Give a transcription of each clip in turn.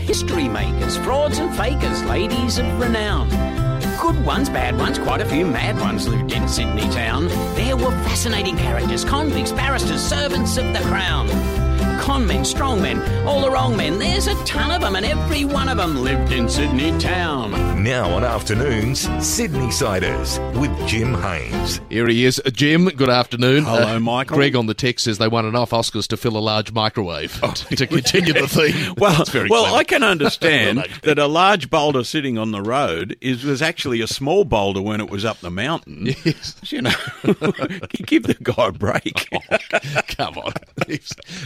history makers, frauds and fakers, ladies of renown. Good ones, bad ones, quite a few mad ones lived in Sydney town. There were fascinating characters, convicts, barristers, servants of the Crown. Con men, strong men, all the wrong men, there's a ton of them, and every one of them lived in Sydney town. Now on Afternoons, Sydneysiders with Jim Haynes. Here he is. Jim, good afternoon. Hello, Michael. Greg on the text says they won enough Oscars to fill a large microwave. Oh, to continue the theme. Well, I can understand that a large boulder sitting on the road was actually a small boulder when it was up the mountain. Yes. You know, give the guy a break. Oh, come on.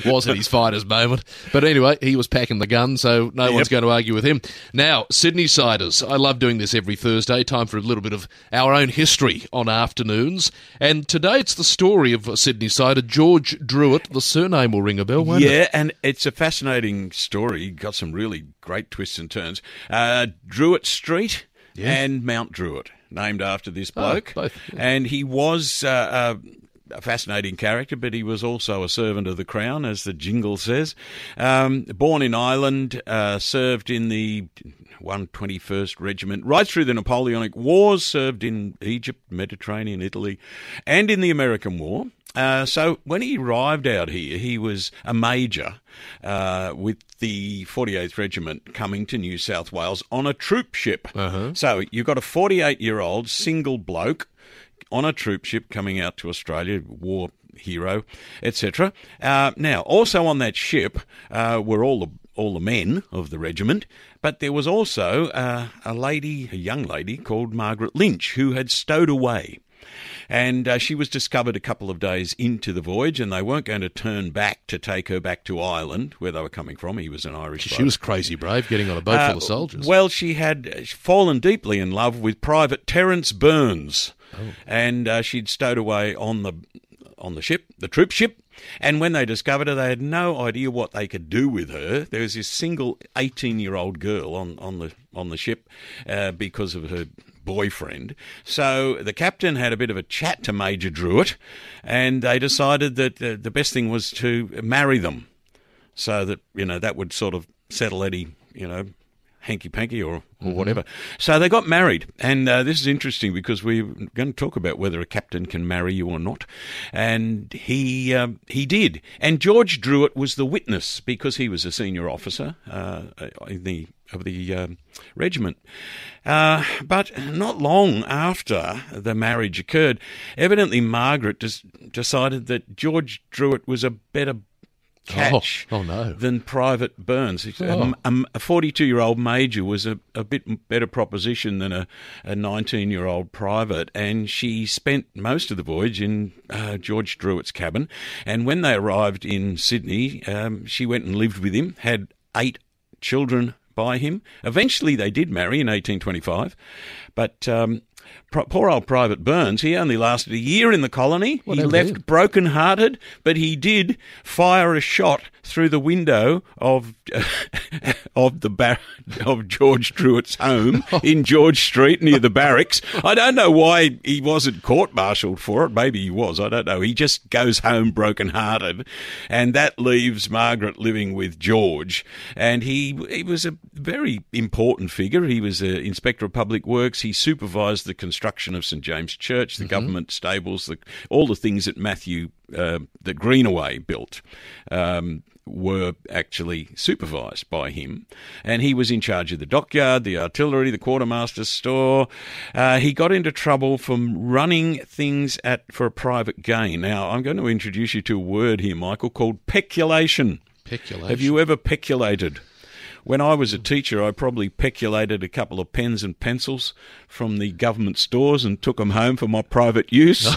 Wasn't he? Fighter's moment. But anyway, he was packing the gun, so no one's going to argue with him. Now, Sydneysiders. I love doing this every Thursday. Time for a little bit of our own history on Afternoons. And today it's the story of a Sydneysider, George Druitt. The surname will ring a bell, won't it? Yeah, and it's a fascinating story. Got some really great twists and turns. Druitt Street and Mount Druitt, named after this bloke. Oh, both, yeah. And he was... a fascinating character, but he was also a servant of the Crown, as the jingle says. Born in Ireland, served in the 121st Regiment, right through the Napoleonic Wars, served in Egypt, Mediterranean, Italy, and in the American War. So when he arrived out here, he was a major with the 48th Regiment coming to New South Wales on a troop ship. Uh-huh. So you've got a 48-year-old single bloke on a troop ship coming out to Australia, war hero, etc. Now, also on that ship were all the men of the regiment, but there was also a young lady called Margaret Lynch, who had stowed away. And she was discovered a couple of days into the voyage, and they weren't going to turn back to take her back to Ireland, where they were coming from. He was an Irish bloke. She was crazy brave, getting on a boat full of soldiers. Well, she had fallen deeply in love with Private Terence Burns, and she'd stowed away on the ship, the troop ship. And when they discovered her, they had no idea what they could do with her. There was this single 18-year-old girl on the ship because of her boyfriend. So the captain had a bit of a chat to Major Druitt, and they decided that the best thing was to marry them, so that, you know, that would sort of settle any, you know, hanky-panky or whatever. So they got married, and this is interesting because we're going to talk about whether a captain can marry you or not, and he did. And George Druitt was the witness because he was a senior officer of the regiment. But not long after the marriage occurred, evidently Margaret decided that George Druitt was a better catch than Private Burns. A 42-year-old major was a bit better proposition than a 19-year-old private, and she spent most of the voyage in George Druitt's cabin. And when they arrived in Sydney, she went and lived with him, had 8 children by him. Eventually they did marry in 1825, but... poor old Private Burns, he only lasted a year in the colony. He left broken-hearted, but he did fire a shot through the window of George Druitt's home in George Street near the barracks. I don't know why he wasn't court-martialed for it. Maybe he was, I don't know. He just goes home broken-hearted, and that leaves Margaret living with George. And he was a very important figure. He was an Inspector of Public Works. He supervised the construction of St. James Church, the government stables, all the things that that Greenaway built were actually supervised by him. And he was in charge of the dockyard, the artillery, the quartermaster's store. He got into trouble from running things for a private gain. Now, I'm going to introduce you to a word here, Michael, called peculation. Peculation. Have you ever peculated? When I was a teacher, I probably peculated a couple of pens and pencils from the government stores and took them home for my private use,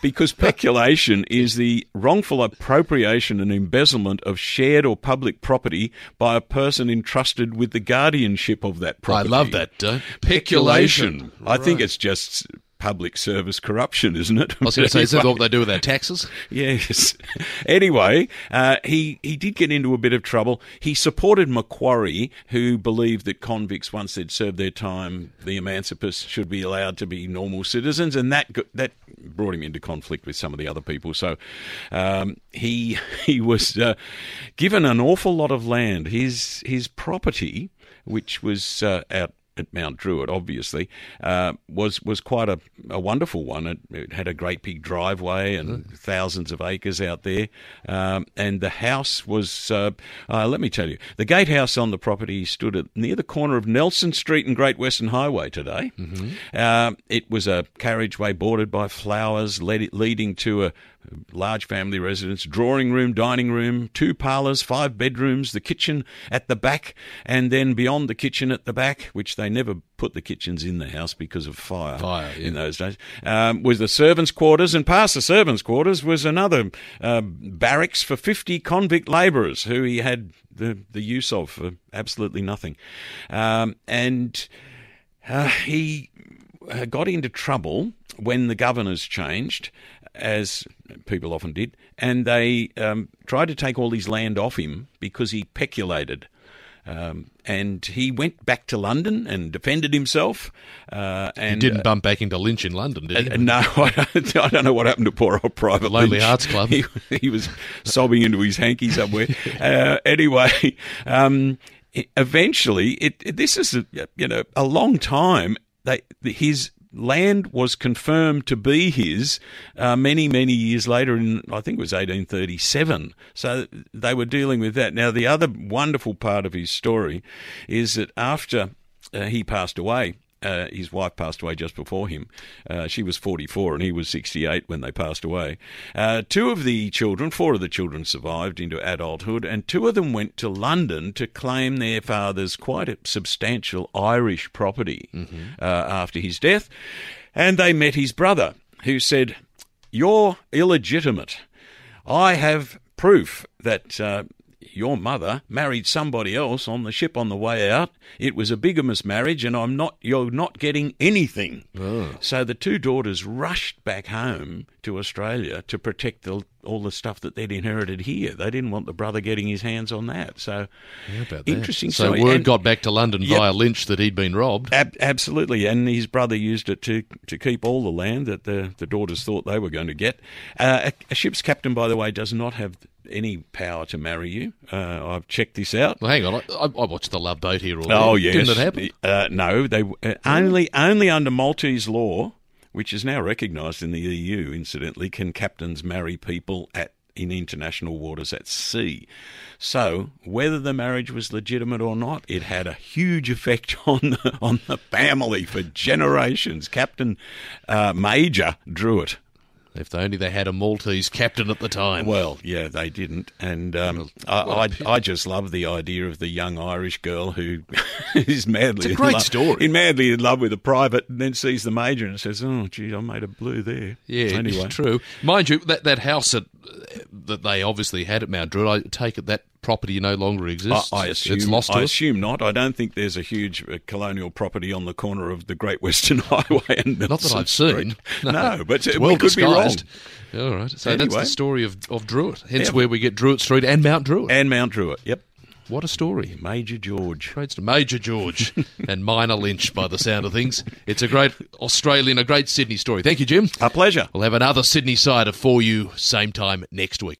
because peculation is the wrongful appropriation and embezzlement of shared or public property by a person entrusted with the guardianship of that property. I love that. Peculation. I think it's just public service corruption, isn't it? I was going to say, is that what they do with their taxes? Yes. Anyway, he did get into a bit of trouble. He supported Macquarie, who believed that convicts, once they'd served their time, the emancipists, should be allowed to be normal citizens, and that brought him into conflict with some of the other people. So he was given an awful lot of land. His property, which was out at Mount Druitt, obviously, was quite a wonderful one. It had a great big driveway and thousands of acres out there. And the house was, let me tell you, the gatehouse on the property stood near the corner of Nelson Street and Great Western Highway today. Mm-hmm. It was a carriageway bordered by flowers leading to a large family residence, drawing room, dining room, 2 parlours, 5 bedrooms, the kitchen at the back, and then beyond the kitchen at the back, which they never put the kitchens in the house because of fire in those days, was the servants' quarters, and past the servants' quarters was another barracks for 50 convict labourers who he had the use of for absolutely nothing. He got into trouble when the governors changed, as people often did, and they tried to take all his land off him because he peculated. And he went back to London and defended himself. And he didn't bump back into Lynch in London, did he? No, I don't know what happened to poor old Private Lonely Lynch. Hearts Club. He was sobbing into his hanky somewhere. Anyway, eventually, this is a long time. His land was confirmed to be his many, many years later, in I think it was 1837. So they were dealing with that. Now, the other wonderful part of his story is that after he passed away, his wife passed away just before him. She was 44 and he was 68 when they passed away. 4 of the children survived into adulthood, and 2 of them went to London to claim their father's quite a substantial Irish property after his death. And they met his brother, who said, "You're illegitimate. I have proof that your mother married somebody else on the ship on the way out. It was a bigamous marriage, and you're not getting anything." Oh. So the 2 daughters rushed back home to Australia to protect all the stuff that they'd inherited here. They didn't want the brother getting his hands on that. So interesting. So story. Word got back to London via Lynch that he'd been robbed. Absolutely, and his brother used it to keep all the land that the daughters thought they were going to get. A ship's captain, by the way, does not have any power to marry you. I've checked this out. Well, hang on, I watched The Love Boat here all day. Oh, yes. Didn't it happen? No, they only under Maltese law, which is now recognised in the EU, incidentally, can captains marry people in international waters at sea. So whether the marriage was legitimate or not, it had a huge effect on the family for generations. Captain Major Druitt. If only they had a Maltese captain at the time. Well, yeah, they didn't. And I just love the idea of the young Irish girl who is madly madly in love with a private, and then sees the major and says, "Oh, gee, I made a blue there." Yeah, anyway. It's true. Mind you, that house that they obviously had at Mount Druitt, I take it that property no longer exists. I assume it's lost. I assume not. I don't think there's a huge colonial property on the corner of the Great Western Highway and Nelson. Not that I've seen. No, but it's well disguised. Be wrong. All right. So anyway, That's the story of Druitt. Hence where we get Druitt Street and Mount Druitt. Yep. What a story. Major George and Minor Lynch, by the sound of things. It's a great Australian, a great Sydney story. Thank you, Jim. Our pleasure. We'll have another Sydney Sider for you same time next week.